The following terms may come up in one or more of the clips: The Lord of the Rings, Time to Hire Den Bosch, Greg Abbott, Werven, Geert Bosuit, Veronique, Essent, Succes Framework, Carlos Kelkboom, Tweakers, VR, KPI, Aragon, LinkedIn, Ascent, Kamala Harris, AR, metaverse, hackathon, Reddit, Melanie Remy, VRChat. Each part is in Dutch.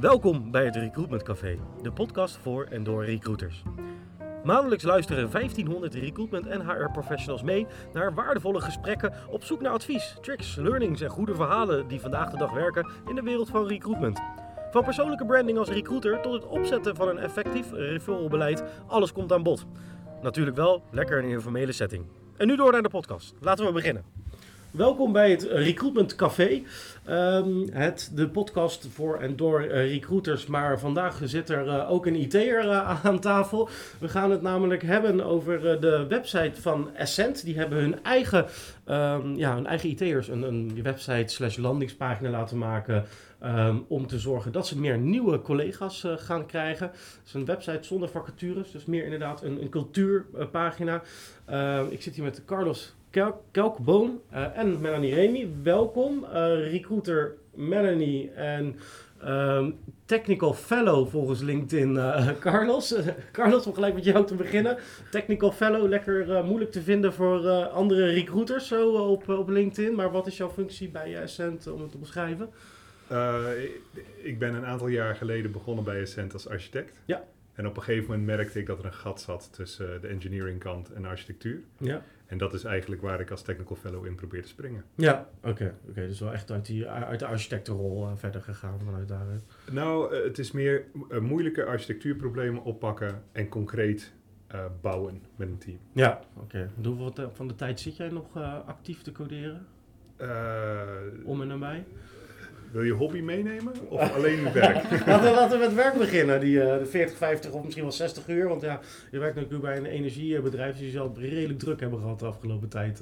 Welkom bij het Recruitment Café, de podcast voor en door recruiters. Maandelijks luisteren 1500 recruitment- en HR-professionals mee naar waardevolle gesprekken op zoek naar advies, tricks, learnings en goede verhalen die vandaag de dag werken in de wereld van recruitment. Van persoonlijke branding als recruiter tot het opzetten van een effectief referralbeleid, alles komt aan bod. Natuurlijk wel lekker in een informele setting. En nu door naar de podcast. Laten we beginnen. Welkom bij het Recruitment Café, de podcast voor en door recruiters, maar vandaag zit er ook een IT'er aan tafel. We gaan het namelijk hebben over de website van Ascent. Die hebben hun eigen, IT'ers een website / landingspagina laten maken om te zorgen dat ze meer nieuwe collega's gaan krijgen. Het is een website zonder vacatures, dus meer inderdaad een cultuurpagina. Ik zit hier met Carlos Kelkboom en Melanie Remy. Welkom, recruiter Melanie en technical fellow volgens LinkedIn Carlos. Carlos, om gelijk met jou te beginnen. Technical fellow, lekker moeilijk te vinden voor andere recruiters zo op LinkedIn. Maar wat is jouw functie bij Essent om het te beschrijven? Ik ben een aantal jaar geleden begonnen bij Essent als architect. Ja. En op een gegeven moment merkte ik dat er een gat zat tussen de engineering kant en architectuur. Ja. En dat is eigenlijk waar ik als technical fellow in probeer te springen. Ja, oké. Dus wel echt uit de architectenrol verder gegaan vanuit daar. Nou, het is meer moeilijke architectuurproblemen oppakken en concreet bouwen met een team. Ja, oké. Hoeveel van de tijd zit jij nog actief te coderen? Om en nabij? Wil je hobby meenemen of alleen het werk? Laten we met werk beginnen, die 40, 50 of misschien wel 60 uur. Want ja, je werkt natuurlijk bij een energiebedrijf, dus je zal redelijk druk hebben gehad de afgelopen tijd.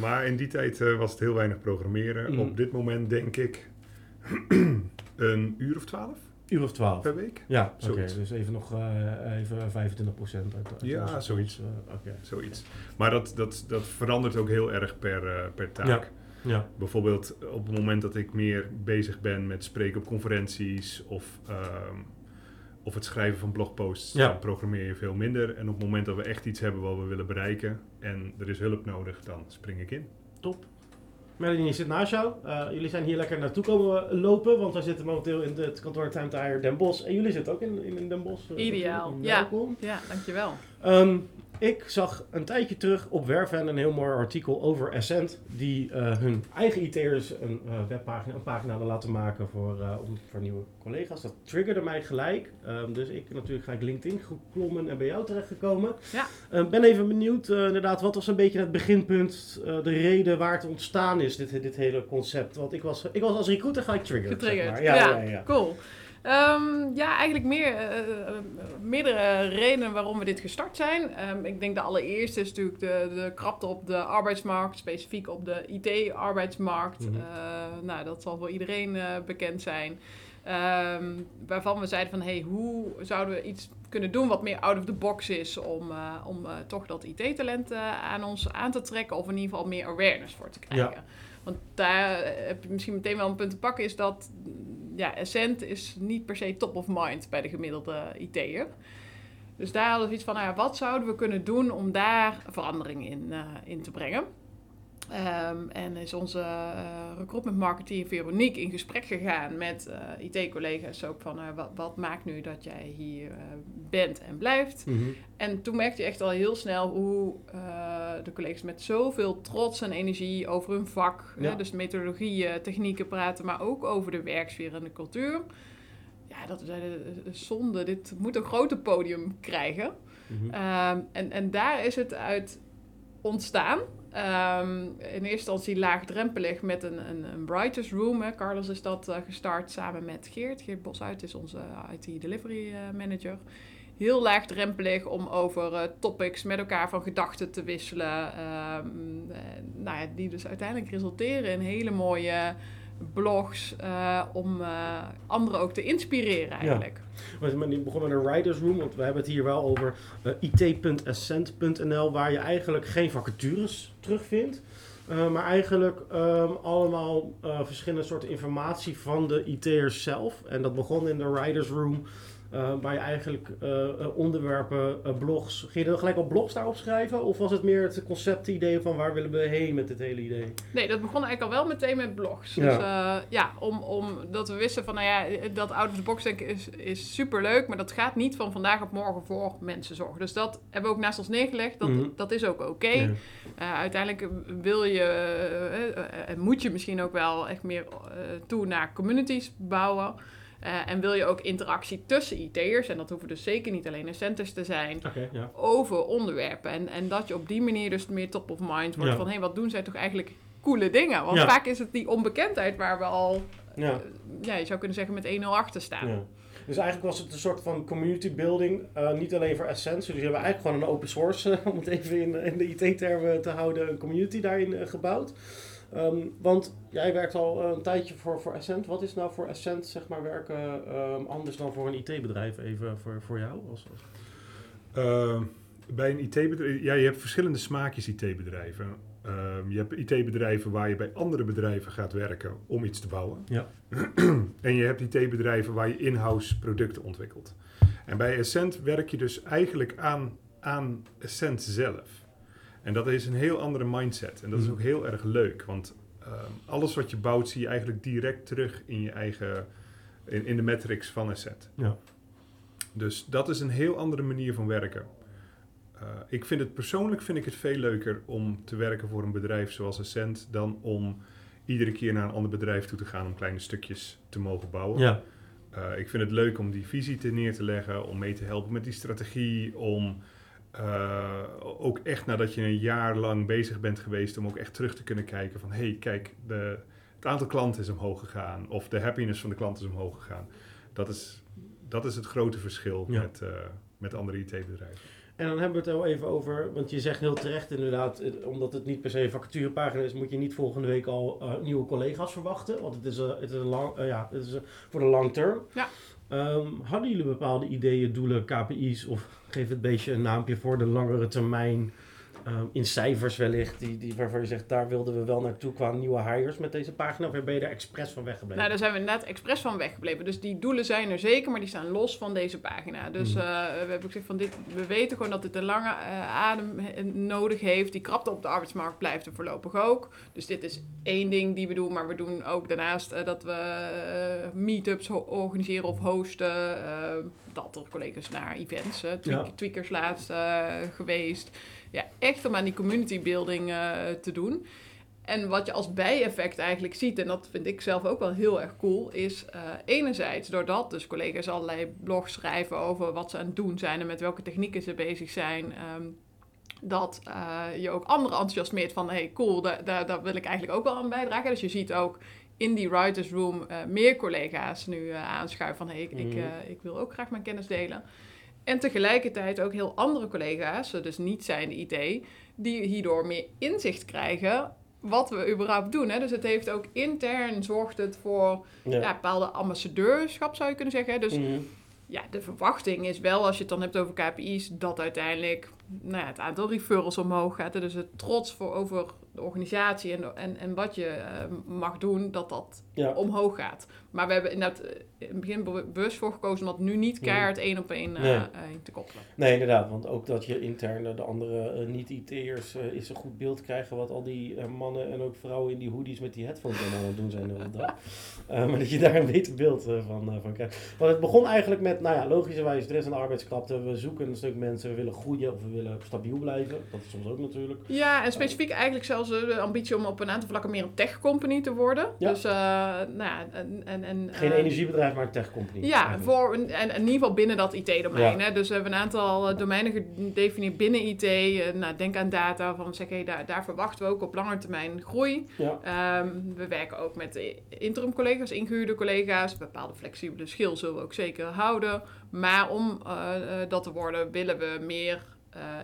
Maar in die tijd was het heel weinig programmeren. Mm. Op dit moment denk ik een uur of 12. Uur of 12? Per week. Ja, oké. Dus even nog 25% uit ja, zoiets. Zoiets. Maar dat verandert ook heel erg per taak. Ja. Ja. Bijvoorbeeld op het moment dat ik meer bezig ben met spreken op conferenties of het schrijven van blogposts, dan programmeer je veel minder. En op het moment dat we echt iets hebben wat we willen bereiken en er is hulp nodig, dan spring ik in. Top. Melanie zit naast jou. Jullie zijn hier lekker naartoe komen lopen, want wij zitten momenteel in het kantoor Time to Hire Den Bosch. En jullie zitten ook in Den Bosch. Ideaal. Ja, dankjewel. Ik zag een tijdje terug op Werven een heel mooi artikel over Ascent, die hun eigen IT'ers een pagina hadden laten maken voor nieuwe collega's. Dat triggerde mij gelijk. Dus ik natuurlijk gelijk LinkedIn geklommen en bij jou terechtgekomen. Ja. Ben even benieuwd, inderdaad, wat was een beetje het beginpunt, de reden waar het ontstaan is, dit hele concept? Want ik was als recruiter gelijk getriggerd. Zeg maar. Ja, cool. Eigenlijk meerdere redenen waarom we dit gestart zijn. Ik denk de allereerste is natuurlijk de krapte op de arbeidsmarkt, specifiek op de IT-arbeidsmarkt. Mm-hmm. Dat zal voor iedereen bekend zijn. Waarvan we zeiden van, hoe zouden we iets kunnen doen wat meer out of the box is om toch dat IT-talent aan ons aan te trekken of in ieder geval meer awareness voor te krijgen. Ja. Want daar heb je misschien meteen wel een punt te pakken, is dat Ascent is niet per se top of mind bij de gemiddelde IT'er. Dus daar hadden we iets van, wat zouden we kunnen doen om daar verandering in te brengen? En is onze recruitment marketeer Veronique in gesprek gegaan met IT-collega's ook van wat maakt nu dat jij hier bent en blijft. Mm-hmm. En toen merkte je echt al heel snel hoe de collega's met zoveel trots en energie over hun vak, dus methodologieën, technieken praten, maar ook over de werksfeer en de cultuur. Ja, dat is zonde, dit moet een groter podium krijgen. Mm-hmm. En daar is het uit ontstaan. In eerste instantie laagdrempelig met een writers room. Hè. Carlos is dat gestart samen met Geert. Geert Bosuit is onze IT delivery manager. Heel laagdrempelig om over topics met elkaar van gedachten te wisselen. Die dus uiteindelijk resulteren in hele mooie blogs om anderen ook te inspireren eigenlijk. Ja. Maar ik begon met een writers room, want we hebben het hier wel over it.ascent.nl, waar je eigenlijk geen vacatures terugvindt, maar eigenlijk allemaal verschillende soorten informatie van de IT'ers zelf. En dat begon in de writers room. Waar je eigenlijk onderwerpen, blogs... Ging je dan gelijk al blogs daarop schrijven? Of was het meer het concept-idee van waar willen we heen met dit hele idee? Nee, dat begon eigenlijk al wel meteen met blogs. Ja. Dus omdat we wisten van, nou ja, dat out of the box denken is superleuk. Maar dat gaat niet van vandaag op morgen voor mensen zorgen. Dus dat hebben we ook naast ons neergelegd. Dat is ook oké. Ja. Uiteindelijk wil je... en moet je misschien ook wel echt meer toe naar communities bouwen. En wil je ook interactie tussen IT'ers, en dat hoeven dus zeker niet alleen Essenters te zijn, over onderwerpen. En dat je op die manier dus meer top of mind wordt van, hé, wat doen zij toch eigenlijk coole dingen? Want vaak is het die onbekendheid waar we al, je zou kunnen zeggen, met 1-0 achter staan. Ja. Dus eigenlijk was het een soort van community building, niet alleen voor Essent. Dus jullie hebben eigenlijk gewoon een open source, om het even in de IT-termen te houden, een community daarin gebouwd. Want jij werkt al een tijdje voor Ascent. Wat is nou voor Ascent, zeg maar, werken anders dan voor een IT-bedrijf, even voor jou? Bij een IT-bedrijf, je hebt verschillende smaakjes IT-bedrijven. Je hebt IT-bedrijven waar je bij andere bedrijven gaat werken om iets te bouwen. Ja. En je hebt IT-bedrijven waar je in-house producten ontwikkelt. En bij Ascent werk je dus eigenlijk aan Ascent zelf. En dat is een heel andere mindset. En dat is ook heel erg leuk. Want alles wat je bouwt zie je eigenlijk direct terug in je eigen... in de matrix van Ascent. Ja. Dus dat is een heel andere manier van werken. Persoonlijk vind ik het veel leuker om te werken voor een bedrijf zoals Ascent... dan om iedere keer naar een ander bedrijf toe te gaan om kleine stukjes te mogen bouwen. Ja. Ik vind het leuk om die visie neer te leggen, om mee te helpen met die strategie, om... ook echt nadat je een jaar lang bezig bent geweest... om ook echt terug te kunnen kijken van... hey, kijk, het aantal klanten is omhoog gegaan... of de happiness van de klant is omhoog gegaan. Dat is het grote verschil met andere IT-bedrijven. En dan hebben we het al even over... want je zegt heel terecht inderdaad... omdat het niet per se een vacaturepagina is... moet je niet volgende week al nieuwe collega's verwachten... want het is voor de long term. Ja. Hadden jullie bepaalde ideeën, doelen, KPI's of geef het beestje een naampje voor de langere termijn in cijfers wellicht, die waarvan je zegt daar wilden we wel naartoe qua nieuwe hires met deze pagina, of ben je daar expres van weggebleven? Nou, daar zijn we inderdaad expres van weggebleven. Dus die doelen zijn er zeker, maar die staan los van deze pagina. Dus we hebben gezegd van we weten gewoon dat dit een lange adem nodig heeft. Die krapte op de arbeidsmarkt blijft er voorlopig ook. Dus dit is één ding die we doen, maar we doen ook daarnaast dat we meetups organiseren of hosten. Dat er collega's naar events, tweakers laatst geweest. Ja, echt om aan die community building te doen. En wat je als bijeffect eigenlijk ziet, en dat vind ik zelf ook wel heel erg cool, is enerzijds doordat dus collega's allerlei blogs schrijven over wat ze aan het doen zijn en met welke technieken ze bezig zijn, dat je ook anderen enthousiasmeert van, hey cool, daar wil ik eigenlijk ook wel aan bijdragen. Dus je ziet ook in die writers room meer collega's nu aanschuiven van, hey, ik wil ook graag mijn kennis delen. En tegelijkertijd ook heel andere collega's, dus niet zijnde IT, die hierdoor meer inzicht krijgen wat we überhaupt doen. Hè? Dus het heeft ook intern, zorgt het voor bepaalde ambassadeurschap, zou je kunnen zeggen. Dus de verwachting is wel, als je het dan hebt over KPI's, dat uiteindelijk het aantal referrals omhoog gaat. Dus het trots over de organisatie en wat je mag doen, dat omhoog gaat. Maar we hebben inderdaad in het begin bewust voor gekozen om dat nu niet keihard één op één te koppelen. Nee, inderdaad. Want ook dat je intern de andere niet-IT'ers is een goed beeld krijgen wat al die mannen en ook vrouwen in die hoodies met die headphones aan het doen zijn de hele dag. Maar dat je daar een beter beeld van krijgt. Want het begon eigenlijk met, logischerwijs, er is een arbeidskrapte. We zoeken een stuk mensen, we willen groeien of we willen stabiel blijven. Dat is soms ook natuurlijk. Ja, en specifiek eigenlijk zelfs de ambitie om op een aantal vlakken meer een tech-company te worden. Ja. Dus, geen energiebedrijf, maar een tech-company. Ja, voor en in ieder geval binnen dat IT-domein. Ja. Hè? Dus we hebben een aantal domeinen gedefinieerd binnen IT. Denk aan data, van zeg, hey, daar verwachten we ook op lange termijn groei. Ja. We werken ook met interim collega's, ingehuurde collega's. Bepaalde flexibele schil zullen we ook zeker houden. Maar om dat te worden, willen we meer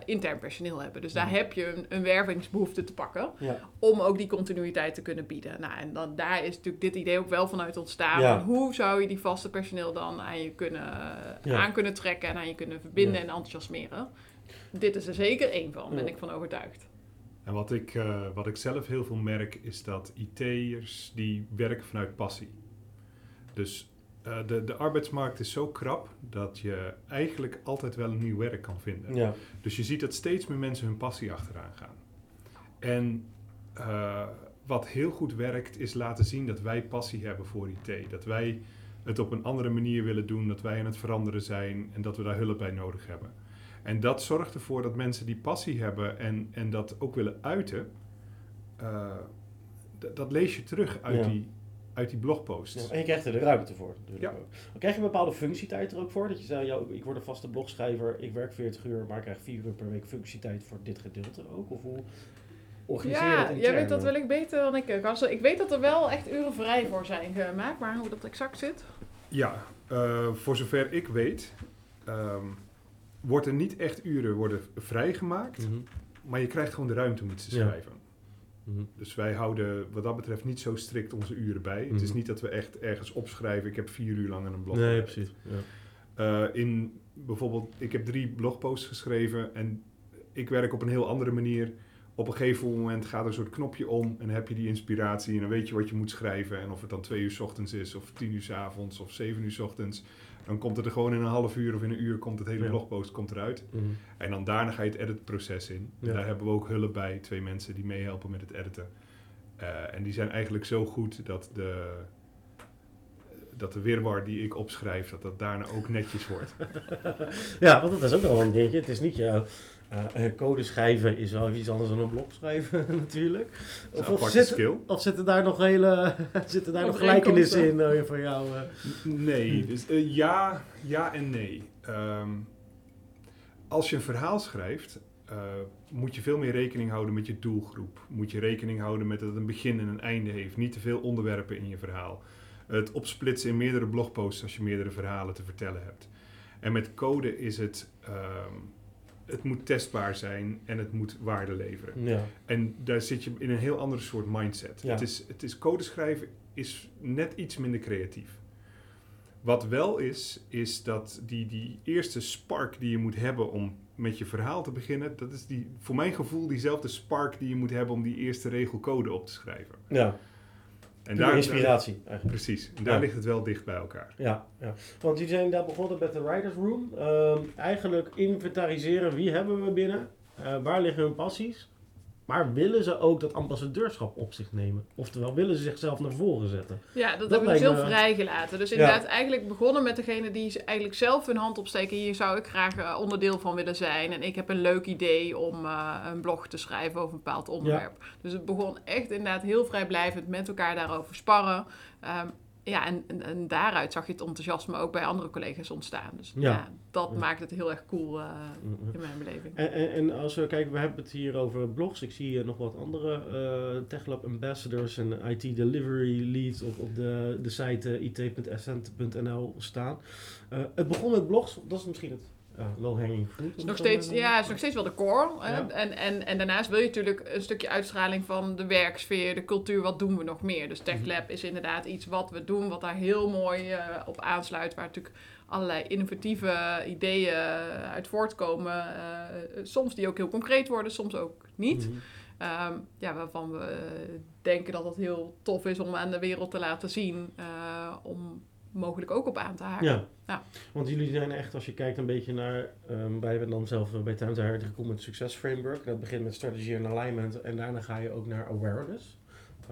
intern personeel hebben. Dus daar heb je een wervingsbehoefte te pakken om ook die continuïteit te kunnen bieden. Nou, en dan daar is natuurlijk dit idee ook wel vanuit ontstaan. Ja. Van hoe zou je die vaste personeel dan aan je kunnen trekken en aan je kunnen verbinden en enthousiasmeren? Dit is er zeker één van, ben ik van overtuigd. En wat ik zelf heel veel merk is dat IT'ers die werken vanuit passie. Dus De arbeidsmarkt is zo krap dat je eigenlijk altijd wel nieuw werk kan vinden. Ja. Dus je ziet dat steeds meer mensen hun passie achteraan gaan. En wat heel goed werkt is laten zien dat wij passie hebben voor IT. Dat wij het op een andere manier willen doen, dat wij aan het veranderen zijn en dat we daar hulp bij nodig hebben. En dat zorgt ervoor dat mensen die passie hebben en dat ook willen uiten, dat lees je terug uit die blogposts. Ja, en je krijgt er de ruimte voor natuurlijk ook. Dan krijg je een bepaalde functietijd er ook voor. Dat je zei, ik word een vaste blogschrijver, ik werk 40 uur, maar ik krijg 4 uur per week functietijd voor dit gedeelte ook. Of hoe organiseer je dat intern? Jij weet dat wellicht beter dan ik. Ik weet dat er wel echt uren vrij voor zijn gemaakt, maar hoe dat exact zit? Ja, voor zover ik weet, wordt er niet echt uren worden vrijgemaakt, mm-hmm. maar je krijgt gewoon de ruimte om iets te schrijven. Dus wij houden wat dat betreft niet zo strikt onze uren bij. Mm-hmm. Het is niet dat we echt ergens opschrijven, ik heb 4 uur lang aan een blog. Nee, precies. Ja. In bijvoorbeeld, ik heb 3 blogposts geschreven en ik werk op een heel andere manier. Op een gegeven moment gaat er een soort knopje om en heb je die inspiratie en dan weet je wat je moet schrijven. En of het dan 2 uur 's ochtends is of 10 uur 's avonds of 7 uur 's ochtends. Dan komt het er gewoon in een half uur of in een uur komt het hele blogpost komt eruit. Mm-hmm. En dan daarna ga je het editproces in. Ja. Daar hebben we ook hulp bij, 2 mensen die meehelpen met het editen. En die zijn eigenlijk zo goed dat de wirwar die ik opschrijf, dat daarna ook netjes wordt. Ja, want dat is ook wel een dingetje. Het is niet jouw... code schrijven is wel iets anders dan een blog schrijven natuurlijk. Of zitten daar nog gelijkenissen in van jou? Nee, dus ja en nee. Als je een verhaal schrijft, moet je veel meer rekening houden met je doelgroep. Moet je rekening houden met dat het een begin en een einde heeft. Niet te veel onderwerpen in je verhaal. Het opsplitsen in meerdere blogposts als je meerdere verhalen te vertellen hebt. En met code is het... Het moet testbaar zijn en het moet waarde leveren. Ja. En daar zit je in een heel ander soort mindset. Ja. Het is code schrijven is net iets minder creatief. Wat wel is dat die eerste spark die je moet hebben om met je verhaal te beginnen, dat is voor mijn gevoel diezelfde spark die je moet hebben om die eerste regel code op te schrijven. Ja. En daar, inspiratie eigenlijk. Precies, en daar ligt het wel dicht bij elkaar. Ja, ja. Want jullie zijn daar begonnen met de Writers Room. Eigenlijk inventariseren wie hebben we binnen, waar liggen hun passies. Maar willen ze ook dat ambassadeurschap op zich nemen? Oftewel, willen ze zichzelf naar voren zetten? Ja, dat hebben we heel vrijgelaten. Dus inderdaad eigenlijk begonnen met degene die eigenlijk zelf hun hand opsteken. Hier zou ik graag onderdeel van willen zijn. En ik heb een leuk idee om een blog te schrijven over een bepaald onderwerp. Ja. Dus het begon echt inderdaad heel vrijblijvend met elkaar daarover sparren. En daaruit zag je het enthousiasme ook bij andere collega's ontstaan. Dus dat maakt het heel erg cool in mijn beleving. En als we kijken, we hebben het hier over blogs. Ik zie nog wat andere TechLab ambassadors en IT delivery leads op de site it.ascent.nl staan. Het begon met blogs, dat is misschien het... low-hanging fruit. Het is nog steeds wel de core. Ja. En daarnaast wil je natuurlijk een stukje uitstraling van de werksfeer, de cultuur. Wat doen we nog meer? Dus TechLab is inderdaad iets wat we doen, wat daar heel mooi op aansluit. Waar natuurlijk allerlei innovatieve ideeën uit voortkomen. Soms die ook heel concreet worden, soms ook niet. Mm-hmm. Waarvan we denken dat het heel tof is om aan de wereld te laten zien. Om mogelijk ook op aan te haken. Ja. Ja. Want jullie zijn echt, als je kijkt een beetje naar... wij hebben dan zelf bij Time to Hire Den gekomen met het Succes Framework. Dat begint met strategie en alignment. En daarna ga je ook naar awareness.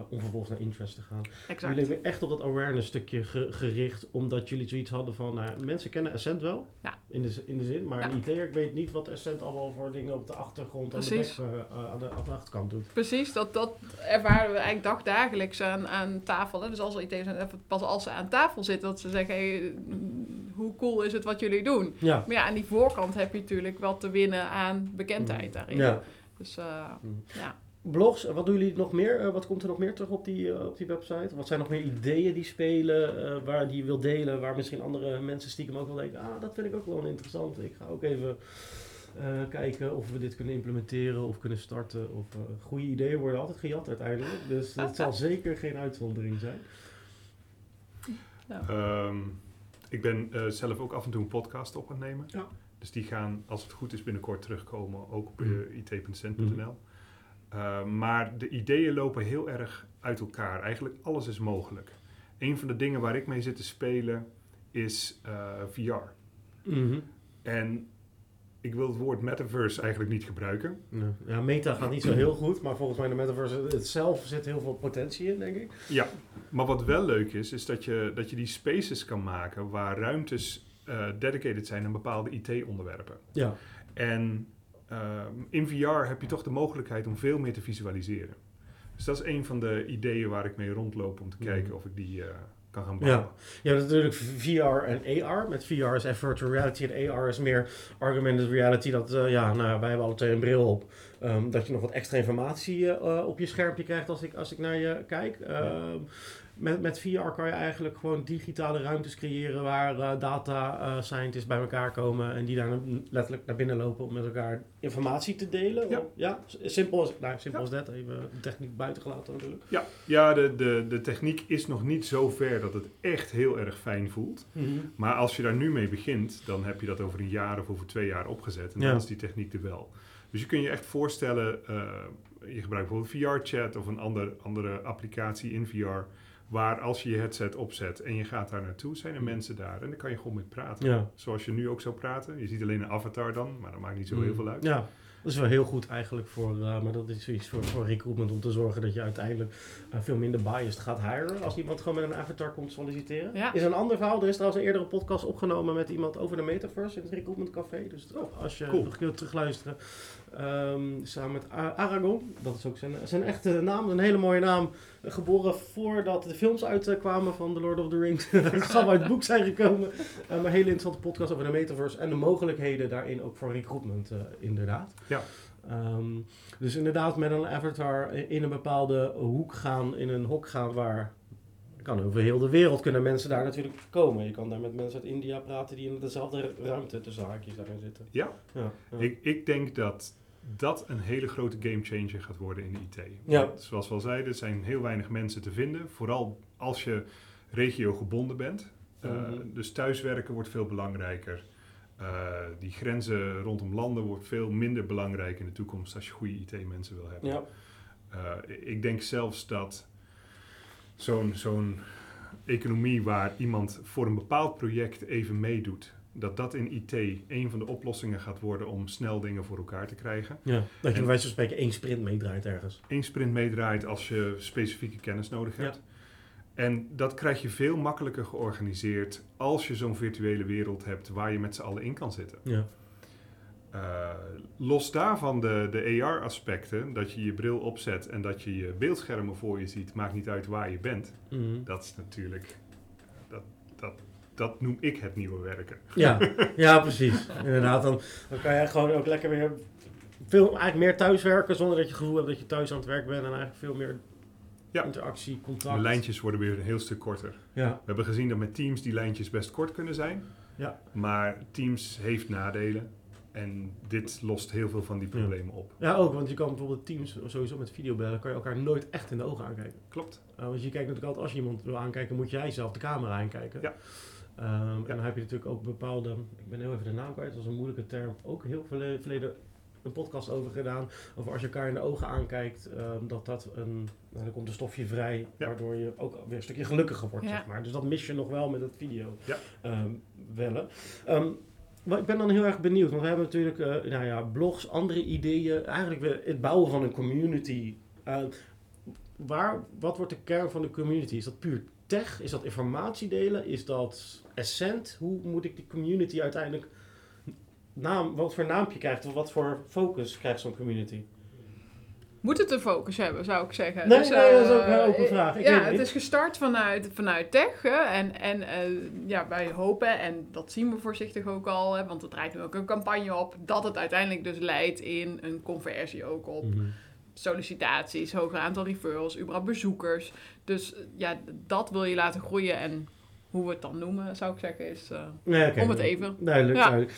Om vervolgens naar interest te gaan. Exact. Jullie hebben echt op dat awareness stukje gericht. Omdat jullie zoiets hadden van... mensen kennen Ascent wel. Ja. In de zin. Maar een IT'er weet niet wat Ascent allemaal voor dingen op de achtergrond... Precies. Aan de achterkant doet. Precies. Dat ervaren we eigenlijk dagdagelijks aan tafel. Hè? Dus als IT'ers pas als ze aan tafel zitten... Dat ze zeggen... Hey, hoe cool is het wat jullie doen? Ja. Maar aan die voorkant heb je natuurlijk wat te winnen aan bekendheid daarin. Ja. Dus Blogs, wat doen jullie nog meer? Wat komt er nog meer terug op die website? Wat zijn nog meer ideeën die spelen, waar die je wil delen, waar misschien andere mensen stiekem ook wel denken, dat vind ik ook wel interessant. Ik ga ook even kijken of we dit kunnen implementeren of kunnen starten. Of goede ideeën worden altijd gejat uiteindelijk, dus dat zal zeker geen uitzondering zijn. Nou. Ik ben zelf ook af en toe een podcast op aan het nemen. Ja. Dus die gaan, als het goed is, binnenkort terugkomen, ook op it.cent.nl. Mm-hmm. Maar de ideeën lopen heel erg uit elkaar. Eigenlijk alles is mogelijk. Een van de dingen waar ik mee zit te spelen is VR. Mm-hmm. En ik wil het woord metaverse eigenlijk niet gebruiken. Nee. Ja, meta gaat niet zo heel goed, maar volgens mij de metaverse het zelf zit heel veel potentie in, denk ik. Ja, maar wat wel leuk is, is dat je die spaces kan maken waar ruimtes dedicated zijn aan bepaalde IT-onderwerpen. Ja. En in VR heb je toch de mogelijkheid om veel meer te visualiseren. Dus dat is een van de ideeën waar ik mee rondloop om te kijken of ik die kan gaan bouwen. Ja, je hebt natuurlijk VR en AR. Met VR is virtual reality en AR is meer augmented reality. Dat, wij hebben alle twee een bril op. Dat je nog wat extra informatie op je schermpje krijgt als ik naar je kijk. Met VR kan je eigenlijk gewoon digitale ruimtes creëren waar data scientists bij elkaar komen en die daar letterlijk naar binnen lopen om met elkaar informatie te delen. Ja, simpel als dat. Even de techniek buiten gelaten natuurlijk. Ja, de techniek is nog niet zo ver dat het echt heel erg fijn voelt. Mm-hmm. Maar als je daar nu mee begint, dan heb je dat over een jaar of over 2 jaar opgezet en dan is die techniek er wel. Dus je kun je echt voorstellen, je gebruikt bijvoorbeeld VRChat of een andere applicatie in VR, waar als je je headset opzet en je gaat daar naartoe, zijn er mensen daar. En dan kan je gewoon mee praten. Ja. Zoals je nu ook zou praten. Je ziet alleen een avatar dan, maar dat maakt niet zo heel veel uit. Ja, dat is wel heel goed eigenlijk voor, maar dat is iets voor recruitment om te zorgen dat je uiteindelijk veel minder biased gaat hiren. Als iemand gewoon met een avatar komt solliciteren. Ja. Is een ander verhaal. Er is trouwens een eerdere podcast opgenomen met iemand over de metaverse in het recruitment café. Dus als je nog wilt terugluisteren, samen met Aragon. Dat is ook zijn echte naam, een hele mooie naam. Geboren voordat de films uitkwamen van The Lord of the Rings. Het zal uit het boek zijn gekomen. Maar een hele interessante podcast over de metaverse en de mogelijkheden daarin ook voor recruitment inderdaad. Ja. Dus inderdaad met een avatar in een bepaalde hoek gaan, in een hok gaan waar... kan over heel de wereld kunnen mensen daar natuurlijk komen. Je kan daar met mensen uit India praten die in dezelfde ruimte tussen haakjes daarin zitten. Ja. Ik denk dat een hele grote gamechanger gaat worden in de IT. Ja. Zoals we al zeiden, er zijn heel weinig mensen te vinden. Vooral als je regiogebonden bent. Dus thuiswerken wordt veel belangrijker. Die grenzen rondom landen wordt veel minder belangrijk in de toekomst als je goede IT-mensen wil hebben. Ja. Ik denk zelfs dat zo'n economie waar iemand voor een bepaald project even meedoet, dat in IT een van de oplossingen gaat worden om snel dingen voor elkaar te krijgen. Ja, dat je bij wijze van spreken 1 sprint meedraait ergens. 1 sprint meedraait als je specifieke kennis nodig hebt. Ja. En dat krijg je veel makkelijker georganiseerd als je zo'n virtuele wereld hebt waar je met z'n allen in kan zitten. Ja. Los daarvan de AR-aspecten, dat je je bril opzet en dat je je beeldschermen voor je ziet, maakt niet uit waar je bent. Mm-hmm. Dat is natuurlijk... Dat noem ik het nieuwe werken. Ja, precies. Inderdaad, dan kan jij gewoon ook lekker weer meer thuiswerken zonder dat je het gevoel hebt dat je thuis aan het werk bent en eigenlijk veel meer interactie, contact. De lijntjes worden weer een heel stuk korter. Ja. We hebben gezien dat met Teams die lijntjes best kort kunnen zijn, maar Teams heeft nadelen. En dit lost heel veel van die problemen op. Ja, ook, want je kan bijvoorbeeld Teams sowieso met videobellen, kan je elkaar nooit echt in de ogen aankijken. Klopt. Want je kijkt natuurlijk altijd, als je iemand wil aankijken, moet jij zelf de camera aankijken. Ja. En dan heb je natuurlijk ook bepaalde, ik ben heel even de naam kwijt, dat was een moeilijke term, ook heel verleden een podcast over gedaan, over als je elkaar in de ogen aankijkt, dan komt een stofje vrij, waardoor je ook weer een stukje gelukkiger wordt, zeg maar. Dus dat mis je nog wel met het video bellen. Maar ik ben dan heel erg benieuwd, want we hebben natuurlijk blogs, andere ideeën, eigenlijk het bouwen van een community. Wat wordt de kern van de community? Is dat puur tech? Is dat informatie delen? Is dat Ascent? Hoe moet ik die community uiteindelijk... wat voor naampje krijgt of wat voor focus krijgt zo'n community? Moet het een focus hebben, zou ik zeggen. Nee, dus, dat is ook een vraag. Het is gestart vanuit tech. En wij hopen, en dat zien we voorzichtig ook al, hè, want er draait nu ook een campagne op, dat het uiteindelijk dus leidt in een conversie ook op sollicitaties, hoger aantal referrals, überhaupt bezoekers. Dus ja, dat wil je laten groeien en hoe we het dan noemen, zou ik zeggen, is om het even. Duidelijk.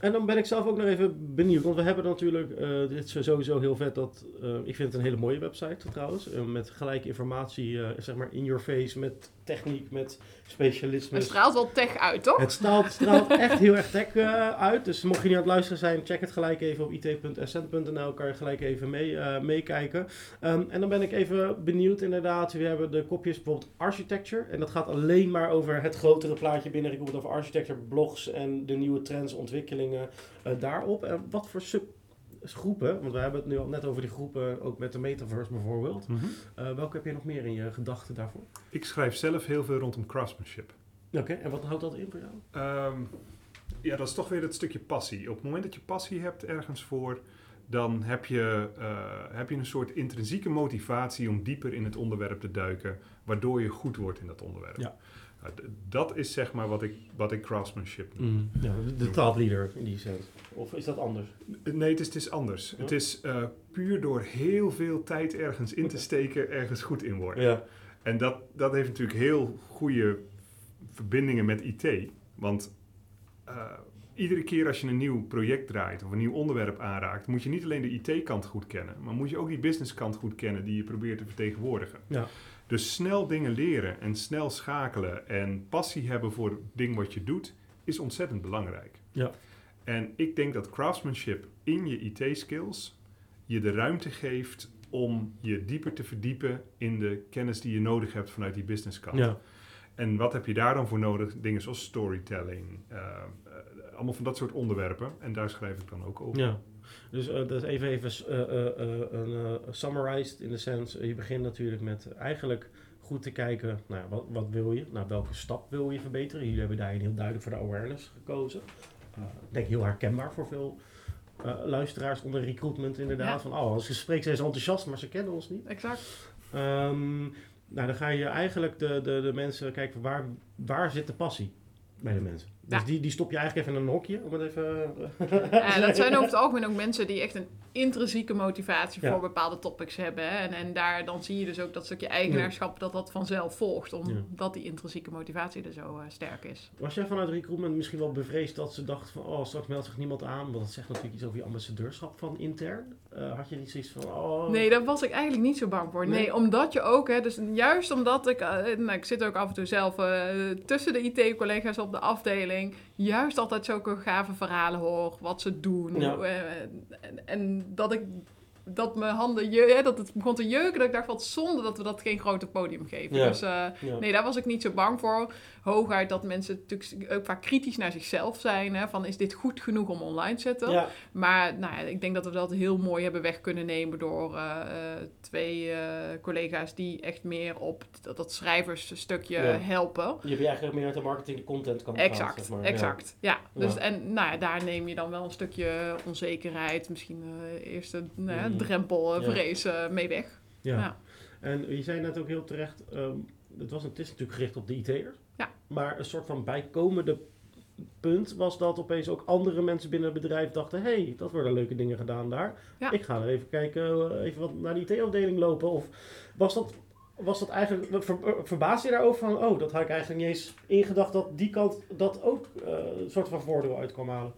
En dan ben ik zelf ook nog even benieuwd, want we hebben natuurlijk, dit is sowieso heel vet dat, ik vind het een hele mooie website trouwens, met gelijke informatie, zeg maar in your face, met techniek, met specialisme. Het straalt wel tech uit, toch? Het straalt echt heel erg tech uit, dus mocht je niet aan het luisteren zijn, check het gelijk even op it.essent.nl, kan je gelijk even meekijken. En dan ben ik even benieuwd inderdaad, we hebben de kopjes bijvoorbeeld architecture, en dat gaat alleen maar over het grotere plaatje binnen, bijvoorbeeld over architecture, blogs en de nieuwe trends, ontwikkelingen. Daarop. En wat voor subgroepen, want we hebben het nu al net over die groepen, ook met de metaverse bijvoorbeeld. Mm-hmm. Welke heb je nog meer in je gedachten daarvoor? Ik schrijf zelf heel veel rondom craftsmanship. Oké, en wat houdt dat in voor jou? Ja, dat is toch weer dat stukje passie. Op het moment dat je passie hebt ergens voor, dan heb je een soort intrinsieke motivatie om dieper in het onderwerp te duiken, waardoor je goed wordt in dat onderwerp. Ja. Dat is zeg maar wat ik craftsmanship noem. Ja, de taalleader in die zin. Of is dat anders? Nee, het is anders. Ja? Het is puur door heel veel tijd ergens in te steken, ergens goed in worden. Ja. En dat heeft natuurlijk heel goede verbindingen met IT. Want iedere keer als je een nieuw project draait of een nieuw onderwerp aanraakt, moet je niet alleen de IT-kant goed kennen, maar moet je ook die businesskant goed kennen die je probeert te vertegenwoordigen. Ja. Dus snel dingen leren en snel schakelen en passie hebben voor het ding wat je doet, is ontzettend belangrijk. Ja. En ik denk dat craftsmanship in je IT-skills je de ruimte geeft om je dieper te verdiepen in de kennis die je nodig hebt vanuit die businesskant. Ja. En wat heb je daar dan voor nodig? Dingen zoals storytelling, allemaal van dat soort onderwerpen. En daar schrijf ik dan ook over. Ja. Dus dat is even summarized in de sense. Je begint natuurlijk met eigenlijk goed te kijken, nou ja, wat wil je? Nou, welke stap wil je verbeteren? Jullie hebben daarin heel duidelijk voor de awareness gekozen. Ik denk heel herkenbaar voor veel luisteraars onder recruitment inderdaad. Ja. Van, als je spreekt zijn ze enthousiast, maar ze kennen ons niet. Exact. Nou, dan ga je eigenlijk de mensen kijken, waar zit de passie bij de mensen? Ja. Dus die stop je eigenlijk even in een hokje, om het even... Ja, dat zijn over het algemeen ook mensen die echt een intrinsieke motivatie voor bepaalde topics hebben. Hè? En daar dan zie je dus ook dat stukje eigenaarschap, dat vanzelf volgt, omdat die intrinsieke motivatie er zo sterk is. Was jij vanuit recruitment misschien wel bevreesd dat ze dachten van, straks meldt zich niemand aan, want dat zegt natuurlijk iets over je ambassadeurschap van intern? Had je niet zoiets van, Nee, daar was ik eigenlijk niet zo bang voor. Nee, omdat je ook, hè, dus juist omdat ik, ik zit ook af en toe zelf tussen de IT-collega's op de afdeling, juist altijd zulke gave verhalen hoor, wat ze doen. Ja. En dat mijn handen, dat het begon te jeuken, dat ik dacht, wat zonde dat we dat geen grote podium geven. Ja. Dus nee, daar was ik niet zo bang voor. Hooguit dat mensen natuurlijk ook vaak kritisch naar zichzelf zijn, hè, van is dit goed genoeg om online te zetten? Ja. Maar nou ja, ik denk dat we dat heel mooi hebben weg kunnen nemen door twee collega's die echt meer op dat schrijversstukje helpen. Je hebt eigenlijk meer uit de marketing, de content kan gaan. Exact, zeg maar. Exact. Ja. Dus, en nou ja, daar neem je dan wel een stukje onzekerheid, misschien eerste... drempelvrees mee weg. Ja. Ja. En je zei net ook heel terecht, het is natuurlijk gericht op de IT'er. Ja. Maar een soort van bijkomende punt was dat opeens ook andere mensen binnen het bedrijf dachten, hey, dat worden leuke dingen gedaan daar. Ja. Ik ga er even kijken, even wat naar de IT-afdeling lopen. Of was dat eigenlijk, verbaas je daarover van, dat had ik eigenlijk niet eens ingedacht dat die kant dat ook een soort van voordeel uit kwam halen?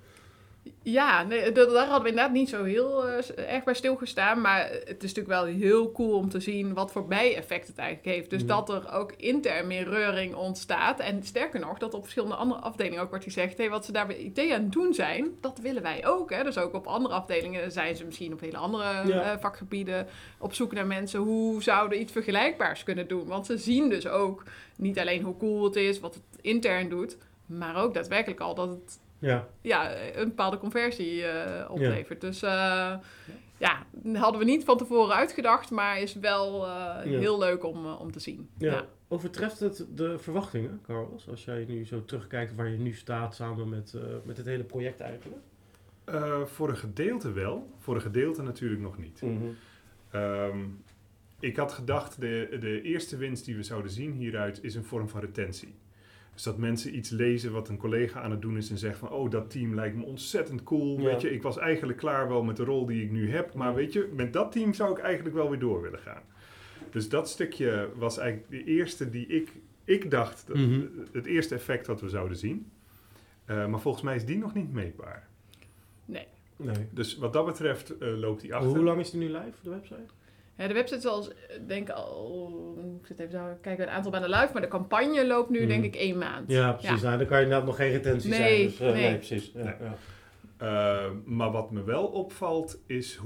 Ja, nee, daar hadden we inderdaad niet zo heel erg bij stilgestaan. Maar het is natuurlijk wel heel cool om te zien wat voor bijeffect het eigenlijk heeft. Dus dat er ook intern meer reuring ontstaat. En sterker nog, dat op verschillende andere afdelingen ook wordt gezegd, wat ze daar bij IT aan het doen zijn, dat willen wij ook. Hè? Dus ook op andere afdelingen zijn ze misschien op hele andere vakgebieden op zoek naar mensen. Hoe zouden iets vergelijkbaars kunnen doen? Want ze zien dus ook niet alleen hoe cool het is, wat het intern doet, maar ook daadwerkelijk al dat het... Ja, een bepaalde conversie oplevert. Dus hadden we niet van tevoren uitgedacht, maar is wel heel leuk om te zien. Ja. Ja. Overtreft het de verwachtingen, Carlos? Als jij nu zo terugkijkt waar je nu staat samen met het hele project eigenlijk? Voor een gedeelte wel, voor een gedeelte natuurlijk nog niet. Mm-hmm. Ik had gedacht, de eerste winst die we zouden zien hieruit is een vorm van retentie. Dus dat mensen iets lezen wat een collega aan het doen is en zegt van, dat team lijkt me ontzettend cool. Ja. Weet je, ik was eigenlijk klaar wel met de rol die ik nu heb. Maar weet je, met dat team zou ik eigenlijk wel weer door willen gaan. Dus dat stukje was eigenlijk de eerste die ik dacht, het eerste effect wat we zouden zien. Maar volgens mij is die nog niet meetbaar. Nee. Dus wat dat betreft loopt die achter. Hoe lang is die nu live, de website? Ja, de website is een aantal maanden live, maar de campagne loopt nu denk ik 1 maand. Ja, precies. Ja. Nou, dan kan je inderdaad nog geen retentie zijn. Dus, nee, precies. Ja, nee. Ja. Maar wat me wel opvalt is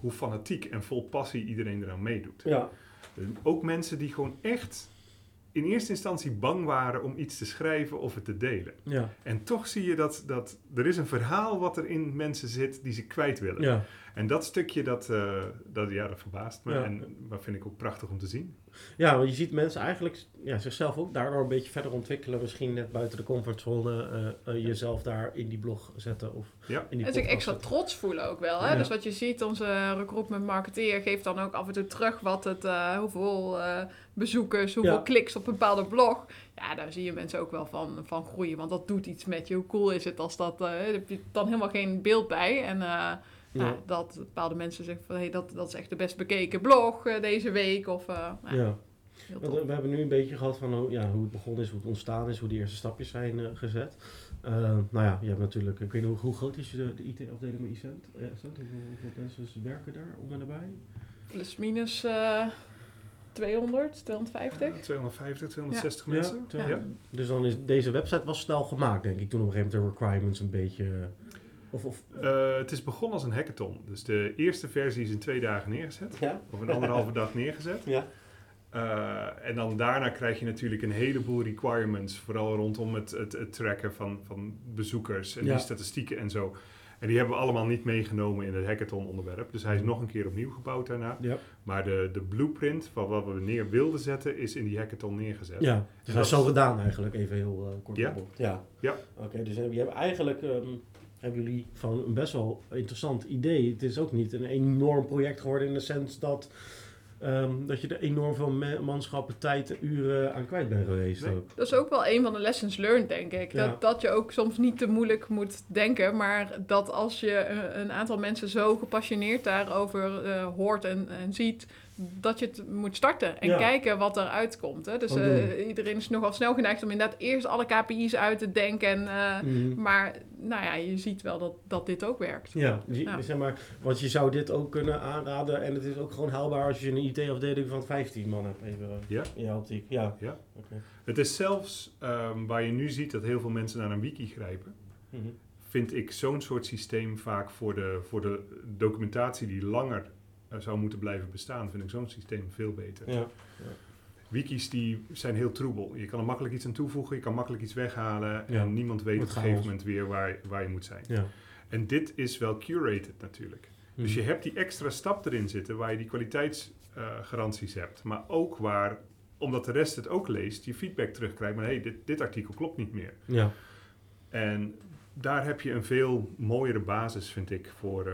hoe fanatiek en vol passie iedereen eraan meedoet. Ja. Dus ook mensen die gewoon echt in eerste instantie bang waren om iets te schrijven of het te delen. Ja. En toch zie je dat er is een verhaal wat er in mensen zit die ze kwijt willen. Ja. En dat stukje, dat verbaast me. Ja. En dat vind ik ook prachtig om te zien. Ja, want je ziet mensen eigenlijk zichzelf ook daardoor een beetje verder ontwikkelen. Misschien net buiten de comfortzone jezelf daar in die blog zetten. Of in die en zich extra trots voelen ook wel. Hè? Ja. Dus wat je ziet, onze recruitment marketeer geeft dan ook af en toe terug hoeveel bezoekers, hoeveel kliks op een bepaalde blog. Ja, daar zie je mensen ook wel van groeien. Want dat doet iets met je. Hoe cool is het als dat... daar heb je dan helemaal geen beeld bij. En... Ja, dat bepaalde mensen zeggen van... Hey, dat is echt de best bekeken blog deze week. Of, heel tof. We hebben nu een beetje gehad van hoe het begonnen is, hoe het ontstaan is, hoe die eerste stapjes zijn gezet. Je hebt natuurlijk... Ik weet niet, hoe groot is de IT-afdeling bij Essent? Hoeveel mensen werken daar om en nabij? Plus minus 200, 250. 250, 260 mensen. Ja. Dus dan is deze website was snel gemaakt, denk ik. Toen op een gegeven moment de requirements een beetje... het is begonnen als een hackathon. Dus de eerste versie is in 2 dagen neergezet. Ja. Of een 1,5 dag neergezet. Ja. En dan daarna krijg je natuurlijk een heleboel requirements. Vooral rondom het tracken van bezoekers en die statistieken en zo. En die hebben we allemaal niet meegenomen in het hackathon onderwerp. Dus hij is nog een keer opnieuw gebouwd daarna. Ja. Maar de blueprint van wat we neer wilden zetten is in die hackathon neergezet. Ja, dus dat is zo gedaan eigenlijk. Even heel kort. Ja. Oké, dus je hebt eigenlijk... hebben jullie van een best wel interessant idee. Het is ook niet een enorm project geworden in de sens dat, dat je er enorm veel manschappen, tijd en uren aan kwijt bent geweest. Nee. Ook. Dat is ook wel een van de lessons learned, denk ik. Ja. Dat je ook soms niet te moeilijk moet denken, maar dat als je een aantal mensen zo gepassioneerd daarover hoort en ziet, dat je het moet starten en kijken wat eruit komt. Hè? Dus iedereen is nogal snel geneigd om inderdaad eerst alle KPI's uit te denken. Maar je ziet wel dat dit ook werkt. Ja, zeg maar, want je zou dit ook kunnen aanraden. En het is ook gewoon haalbaar als je een IT-afdeling van 15 man hebt. Ja. Okay. Het is zelfs waar je nu ziet dat heel veel mensen naar een wiki grijpen. Mm-hmm. Vind ik zo'n soort systeem vaak voor de documentatie die langer zou moeten blijven bestaan, vind ik zo'n systeem veel beter. Ja. Wikis die zijn heel troebel. Je kan er makkelijk iets aan toevoegen, je kan makkelijk iets weghalen en niemand weet op een gegeven moment weer waar je moet zijn. Ja. En dit is wel curated natuurlijk. Mm. Dus je hebt die extra stap erin zitten waar je die kwaliteitsgaranties hebt, maar ook waar, omdat de rest het ook leest, je feedback terugkrijgt, maar dit artikel klopt niet meer. Ja. En daar heb je een veel mooiere basis, vind ik, voor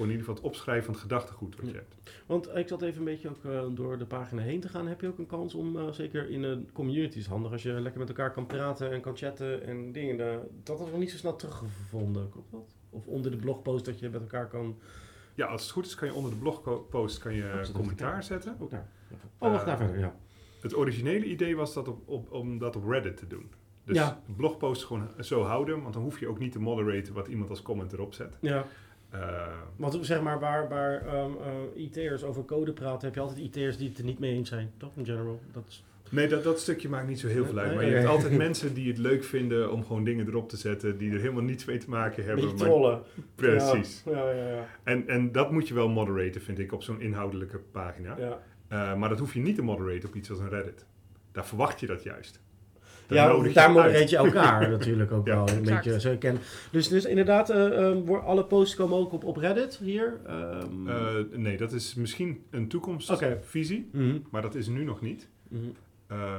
in ieder geval het opschrijven van het gedachtegoed wat je hebt. Want ik zat even een beetje ook door de pagina heen te gaan. Heb je ook een kans om, zeker in de communities, handig als je lekker met elkaar kan praten en kan chatten en dingen. Dat was nog niet zo snel teruggevonden, klopt dat? Of onder de blogpost dat je met elkaar kan... Ja, als het goed is kan je onder de blogpost commentaar zetten. Ook daar. Wacht daar verder, Het originele idee was dat om dat op Reddit te doen. Dus blogposts gewoon zo houden, want dan hoef je ook niet te moderaten wat iemand als comment erop zet. Ja. Want zeg maar, waar IT'ers over code praten, heb je altijd IT'ers die het er niet mee eens zijn, toch? In general. Nee, dat stukje maakt niet zo heel veel uit. Maar je hebt altijd mensen die het leuk vinden om gewoon dingen erop te zetten die er helemaal niets mee te maken hebben. Beetje trollen. Precies. Ja. En dat moet je wel moderaten, vind ik, op zo'n inhoudelijke pagina. Ja. Maar dat hoef je niet te moderaten op iets als een Reddit. Daar verwacht je dat juist. Daar modereet je elkaar natuurlijk ook wel een beetje zo kennen. Dus inderdaad, alle posts komen ook op Reddit hier? Nee, dat is misschien een toekomstvisie, maar dat is nu nog niet. Mm-hmm.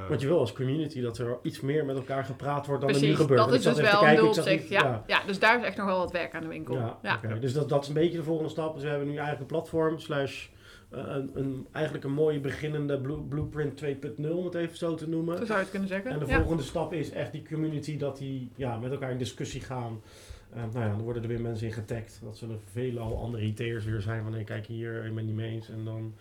Want je wil als community dat er iets meer met elkaar gepraat wordt dan er nu gebeurt. Precies, dat is dus wel een doel op zich. Ja, dus daar is echt nog wel wat werk aan de winkel. Okay. Dus dat is een beetje de volgende stap. Dus we hebben nu eigenlijk een platform / eigenlijk een mooie beginnende blueprint 2.0, om het even zo te noemen. Zo zou je het kunnen zeggen. En de volgende stap is echt die community, dat die met elkaar in discussie gaan. Dan worden er weer mensen in getagd. Dat zullen veelal andere IT'ers weer zijn van, kijk hier, ik ben niet mee eens. En dan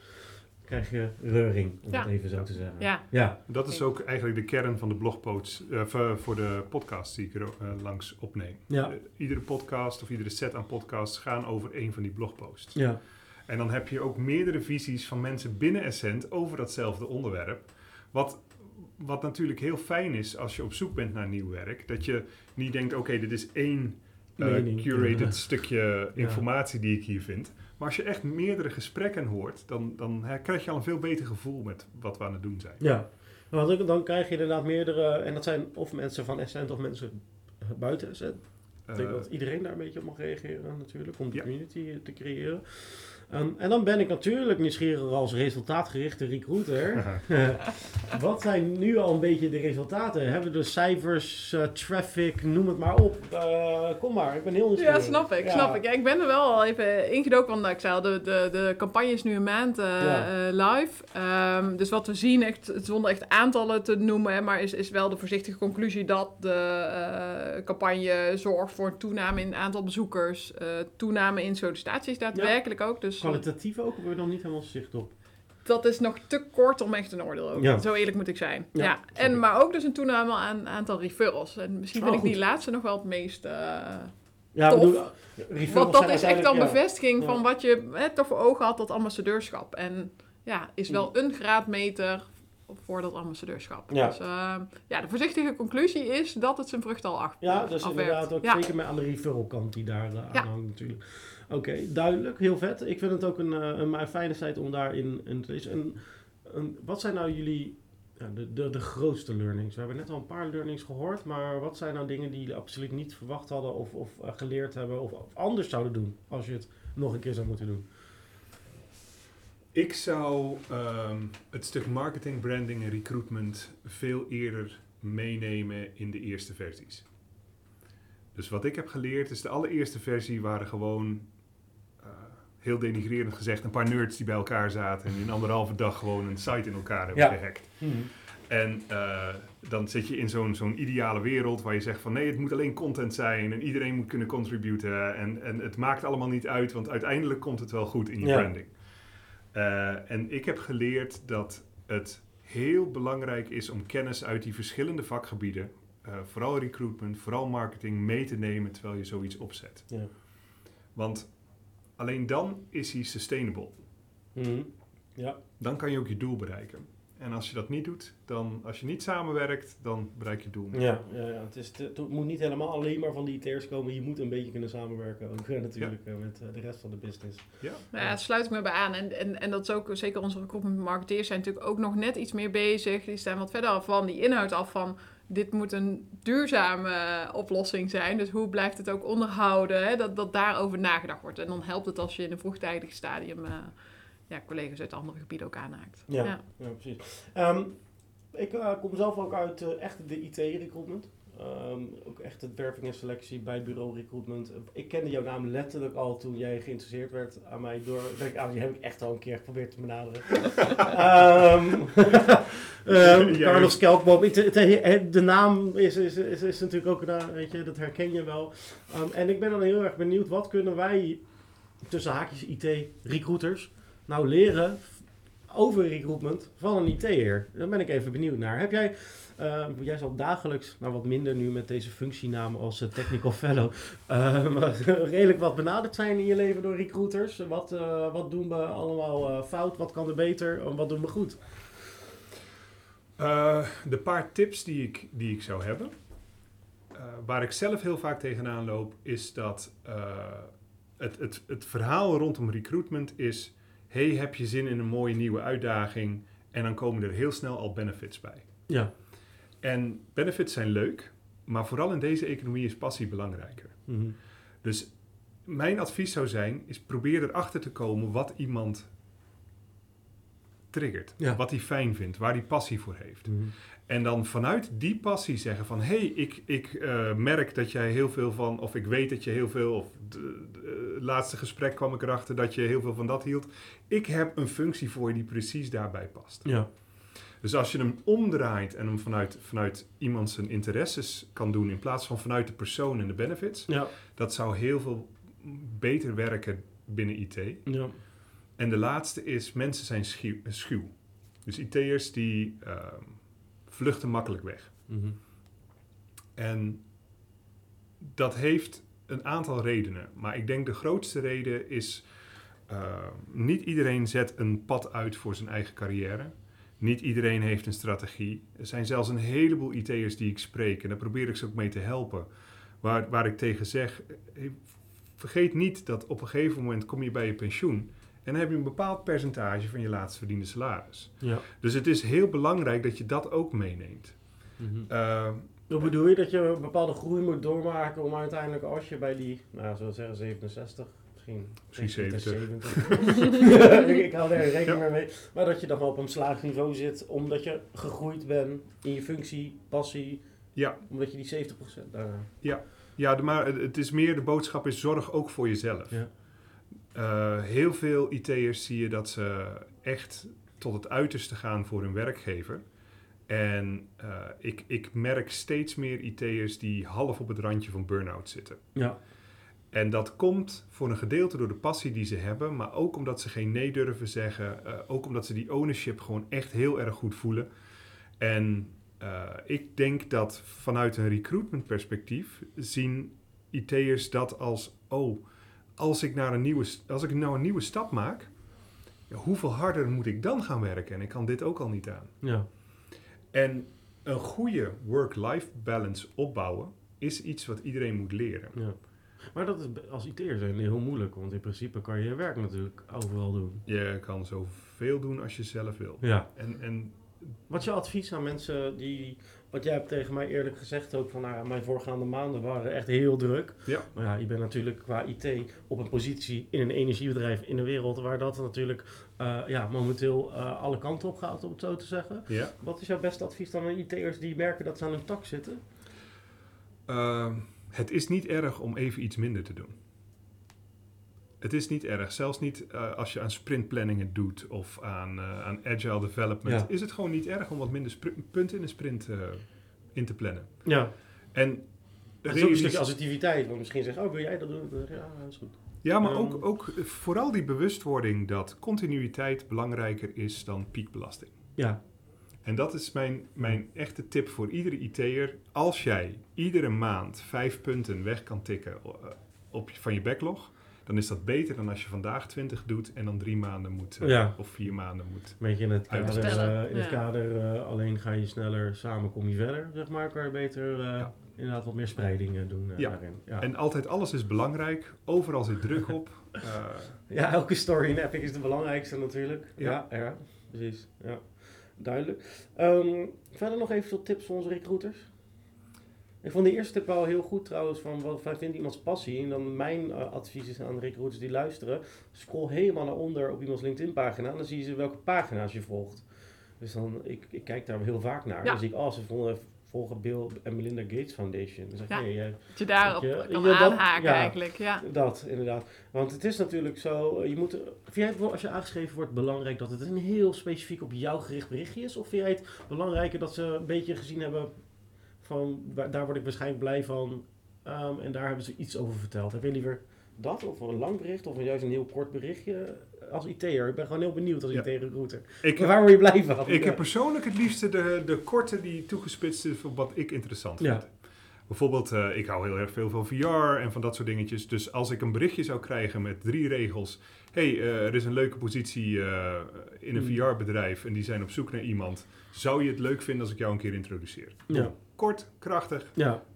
krijg je reuring, om het even zo te zeggen. Ja. Ja. Dat is ook eigenlijk de kern van de blogpost voor de podcast die ik er langs opneem. Ja. Iedere podcast of iedere set aan podcasts gaan over één van die blogposts. Ja. En dan heb je ook meerdere visies van mensen binnen Essent over datzelfde onderwerp. Wat natuurlijk heel fijn is als je op zoek bent naar nieuw werk. Dat je niet denkt, oké, dit is één curated stukje informatie die ik hier vind. Maar als je echt meerdere gesprekken hoort, dan krijg je al een veel beter gevoel met wat we aan het doen zijn. Ja, nou, dan krijg je inderdaad meerdere, en dat zijn of mensen van Essent of mensen buiten Essent. Ik denk dat iedereen daar een beetje op mag reageren natuurlijk, om de community te creëren. En dan ben ik natuurlijk nieuwsgierig als resultaatgerichte recruiter. Wat zijn nu al een beetje de resultaten? Hebben we de cijfers, traffic, noem het maar op. Kom maar, ik ben heel nieuwsgierig. Ja, snap ik. Ja, ik ben er wel al even ingedoken, want ik zei al, de campagne is nu een maand live. Dus wat we zien, echt, zonder echt aantallen te noemen, maar is wel de voorzichtige conclusie dat de campagne zorgt voor toename in het aantal bezoekers. Toename in sollicitaties daadwerkelijk ook. Dus kwalitatief ook, hebben we nog niet helemaal zicht op. Dat is nog te kort om echt een oordeel over. Ja. Zo eerlijk moet ik zijn. Ja. En, maar ook dus een toename aan aantal referrals. En misschien vind ik die laatste nog wel het meest tof. Want dat is echt dan bevestiging van wat je toch voor ogen had, dat ambassadeurschap. En ja, is wel een graadmeter voor dat ambassadeurschap. Ja. Dus de voorzichtige conclusie is dat het zijn vrucht al afwerkt. Ja, dat is inderdaad ook zeker met aan de referral kant die daar aan hangt natuurlijk. Oké, duidelijk. Heel vet. Ik vind het ook een fijne site om daarin te lezen. En wat zijn nou jullie de grootste learnings? We hebben net al een paar learnings gehoord, maar wat zijn nou dingen die jullie absoluut niet verwacht hadden of geleerd hebben of anders zouden doen als je het nog een keer zou moeten doen? Ik zou het stuk marketing, branding en recruitment veel eerder meenemen in de eerste versies. Dus wat ik heb geleerd is, de allereerste versie waren gewoon, heel denigrerend gezegd, een paar nerds die bij elkaar zaten en in anderhalve dag gewoon een site in elkaar hebben gehackt. Mm-hmm. En dan zit je in zo'n ideale wereld waar je zegt van nee, het moet alleen content zijn en iedereen moet kunnen contributen en het maakt allemaal niet uit, want uiteindelijk komt het wel goed in je branding. En ik heb geleerd dat het heel belangrijk is om kennis uit die verschillende vakgebieden, vooral recruitment, vooral marketing, mee te nemen terwijl je zoiets opzet. Ja. Want alleen dan is hij sustainable. Mm-hmm. Ja. Dan kan je ook je doel bereiken. En als je dat niet doet, als je niet samenwerkt, dan bereik je het doel niet. Ja. Het moet niet helemaal alleen maar van de IT'ers komen. Je moet een beetje kunnen samenwerken ook natuurlijk met de rest van de business. Ja, daar sluit ik me bij aan. En dat is ook, zeker onze recruitment marketeers zijn natuurlijk ook nog net iets meer bezig. Die staan wat verder af van die inhoud af van, dit moet een duurzame oplossing zijn. Dus hoe blijft het ook onderhouden? Hè? Dat daarover nagedacht wordt. En dan helpt het als je in een vroegtijdig stadium collega's uit andere gebieden ook aanhaakt. Ja, precies. Ik kom zelf ook uit echt de IT-recruitment. Ook echt het werving en selectie bij het bureau recruitment. Ik kende jouw naam letterlijk al toen jij geïnteresseerd werd aan mij door. Die heb ik echt al een keer geprobeerd te benaderen. Carlos Kelkboom. De naam is natuurlijk ook een, weet je, dat herken je wel. En ik ben dan heel erg benieuwd, wat kunnen wij tussen haakjes IT-recruiters nou leren over recruitment van een IT'er? Daar ben ik even benieuwd naar. Heb jij, jij zal dagelijks, nou wat minder nu met deze functienaam als technical fellow, redelijk wat benaderd zijn in je leven door recruiters. Wat doen we allemaal fout? Wat kan er beter? Wat doen we goed? De paar tips die ik zou hebben, waar ik zelf heel vaak tegenaan loop, is dat het verhaal rondom recruitment is: hey, heb je zin in een mooie nieuwe uitdaging? En dan komen er heel snel al benefits bij. Ja. En benefits zijn leuk, maar vooral in deze economie is passie belangrijker. Mm-hmm. Dus mijn advies zou zijn, is probeer erachter te komen wat iemand triggert. Ja. Wat hij fijn vindt, waar hij passie voor heeft. Mm-hmm. En dan vanuit die passie zeggen van, hey, ik merk dat jij heel veel van, of ik weet dat je heel veel, of het laatste gesprek kwam ik erachter dat je heel veel van dat hield. Ik heb een functie voor je die precies daarbij past. Ja. Dus als je hem omdraait en hem vanuit iemand zijn interesses kan doen, in plaats van vanuit de persoon en de benefits, dat zou heel veel beter werken binnen IT. Ja. En de laatste is, mensen zijn schuw. Dus IT'ers die vluchten makkelijk weg. Mm-hmm. En dat heeft een aantal redenen. Maar ik denk de grootste reden is... niet iedereen zet een pad uit voor zijn eigen carrière. Niet iedereen heeft een strategie. Er zijn zelfs een heleboel IT'ers die ik spreek. En daar probeer ik ze ook mee te helpen. Waar ik tegen zeg... vergeet niet dat op een gegeven moment kom je bij je pensioen... en dan heb je een bepaald percentage van je laatst verdiende salaris. Ja. Dus het is heel belangrijk dat je dat ook meeneemt. Mm-hmm. Hoe bedoel je dat je een bepaalde groei moet doormaken... om uiteindelijk als je bij die, nou zullen we zeggen 67... Misschien 70. Ik hou er rekening mee. Maar dat je dan wel op een slaag niveau zit... omdat je gegroeid bent in je functie, passie... Ja. Omdat je die 70% daarna... Ja, maar het is meer... de boodschap is zorg ook voor jezelf. Ja. Heel veel IT'ers zie je dat ze echt tot het uiterste gaan voor hun werkgever. En ik merk steeds meer IT'ers die half op het randje van burn-out zitten. Ja. En dat komt voor een gedeelte door de passie die ze hebben, maar ook omdat ze geen nee durven zeggen. Ook omdat ze die ownership gewoon echt heel erg goed voelen. En ik denk dat vanuit een recruitment perspectief zien IT'ers dat als... oh, als ik nou een nieuwe stap maak, hoeveel harder moet ik dan gaan werken? En ik kan dit ook al niet aan. Ja. En een goede work-life balance opbouwen is iets wat iedereen moet leren. Ja. Maar dat is als IT'er zijn heel moeilijk, want in principe kan je je werk natuurlijk overal doen. Je kan zoveel doen als je zelf wil. Ja. En wat is je advies aan mensen die... Wat jij hebt tegen mij eerlijk gezegd ook van... Nou, mijn voorgaande maanden waren echt heel druk. Ja. Maar ja, je bent natuurlijk qua IT op een positie in een energiebedrijf in de wereld... waar dat natuurlijk momenteel alle kanten op gaat, om het zo te zeggen. Ja. Wat is jouw beste advies dan aan IT'ers die merken dat ze aan hun tak zitten? Het is niet erg om even iets minder te doen. Het is niet erg. Zelfs niet als je aan sprintplanningen doet of aan agile development. Ja. Is het gewoon niet erg om wat minder punten in een sprint in te plannen. Ja. En dat is ook een stukje assertiviteit. Want misschien zeg je, wil jij dat doen? Ja, dat is goed. Ja, maar ook vooral die bewustwording dat continuïteit belangrijker is dan piekbelasting. Ja. En dat is mijn echte tip voor iedere IT'er. Als jij iedere maand 5 punten weg kan tikken van je backlog... dan is dat beter dan als je vandaag 20 doet en dan 3 maanden moet of 4 maanden moet. Weet je, in het kader, alleen ga je sneller, samen kom je verder, zeg maar. Kan je beter inderdaad wat meer spreidingen doen daarin. Ja. En altijd alles is belangrijk, overal zit druk op. Elke story in Epic is de belangrijkste natuurlijk. Ja precies. Ja. Duidelijk. Verder nog even wat tips voor onze recruiters. Ik vond de eerste tip wel heel goed trouwens, van wat vindt iemands passie? En dan mijn advies is aan de recruiters die luisteren, scroll helemaal naar onder op iemands LinkedIn pagina en dan zie je welke pagina's je volgt. Dus dan, ik kijk daar heel vaak naar. Ja. Dan zie ik, ze volgen Bill and Melinda Gates Foundation. Dan zeg ik, dat je daarop kan aanhaken eigenlijk. Ja. Dat, inderdaad. Want het is natuurlijk zo, vind jij het, als je aangeschreven wordt, belangrijk dat het een heel specifiek op jou gericht berichtje is? Of vind jij het belangrijker dat ze een beetje gezien hebben... van, daar word ik waarschijnlijk blij van. En daar hebben ze iets over verteld. Heb je liever dat? Of een lang bericht? Of juist een heel kort berichtje? Als IT'er. Ik ben gewoon heel benieuwd als IT-recruiter. Waar word je blij van? Ik heb persoonlijk het liefste de korte die toegespitst is voor wat ik interessant vind. Ja. Bijvoorbeeld, ik hou heel erg veel van VR en van dat soort dingetjes. Dus als ik een berichtje zou krijgen met 3 regels. Er is een leuke positie in een VR-bedrijf en die zijn op zoek naar iemand. Zou je het leuk vinden als ik jou een keer introduceer? Ja. Kort, krachtig,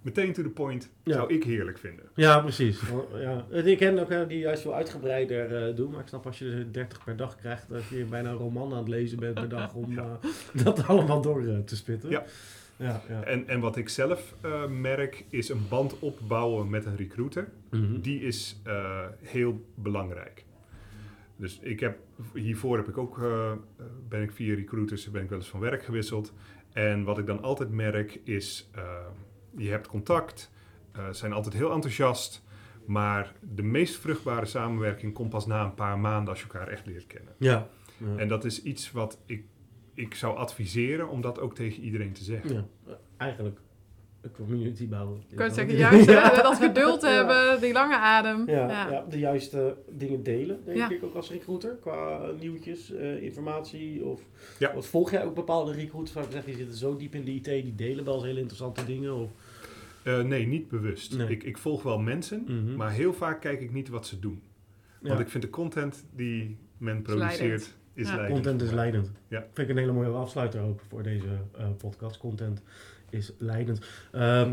meteen to the point, zou ik heerlijk vinden. Ja, precies. Ja. Ik ken ook die juist wel uitgebreider doen, maar ik snap als je er 30 per dag krijgt, dat je bijna een roman aan het lezen bent per dag om dat allemaal door te spitten. Ja. Ja, ja. En wat ik zelf merk is een band opbouwen met een recruiter. Mm-hmm. Die is heel belangrijk. Dus ben ik 4 recruiters, ben ik wel eens van werk gewisseld. En wat ik dan altijd merk is, je hebt contact, zijn altijd heel enthousiast. Maar de meest vruchtbare samenwerking komt pas na een paar maanden als je elkaar echt leert kennen. Ja. Ja. En dat is iets wat ik zou adviseren om dat ook tegen iedereen te zeggen. Ja. Eigenlijk community bouwen. Ik kan zeggen, juist dat geduld hebben, die lange adem. Ja, de juiste dingen delen, denk ik ook als recruiter. Qua nieuwtjes, informatie. Of volg jij ook bepaalde recruiters waarvan je zegt, die zitten zo diep in de IT, die delen wel eens hele interessante dingen? Of... Nee, niet bewust. Nee. Ik volg wel mensen, maar heel vaak kijk ik niet wat ze doen. Want ik vind de content die men produceert... is leidend. Content is leidend. Ja. Vind ik een hele mooie afsluiter ook voor deze podcast. Content is leidend.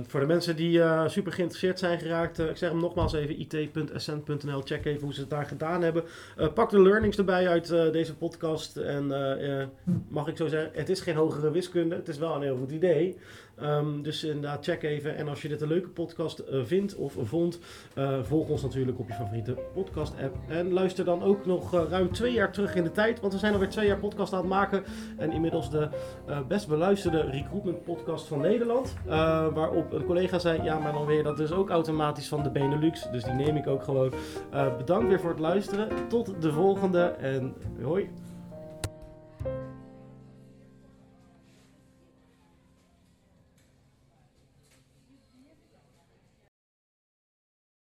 Voor de mensen die super geïnteresseerd zijn geraakt, ik zeg hem nogmaals even, it.essent.nl. Check even hoe ze het daar gedaan hebben. Pak de learnings erbij uit deze podcast. En mag ik zo zeggen, het is geen hogere wiskunde. Het is wel een heel goed idee. Dus inderdaad, check even. En als je dit een leuke podcast vindt of vond, volg ons natuurlijk op je favoriete podcast app. En luister dan ook nog ruim 2 jaar terug in de tijd, want we zijn alweer 2 jaar podcast aan het maken. En inmiddels de best beluisterde recruitment podcast van Nederland. Waarop een collega zei, ja, maar dan weer dat dus ook automatisch van de Benelux. Dus die neem ik ook gewoon. Bedankt weer voor het luisteren. Tot de volgende en hoi.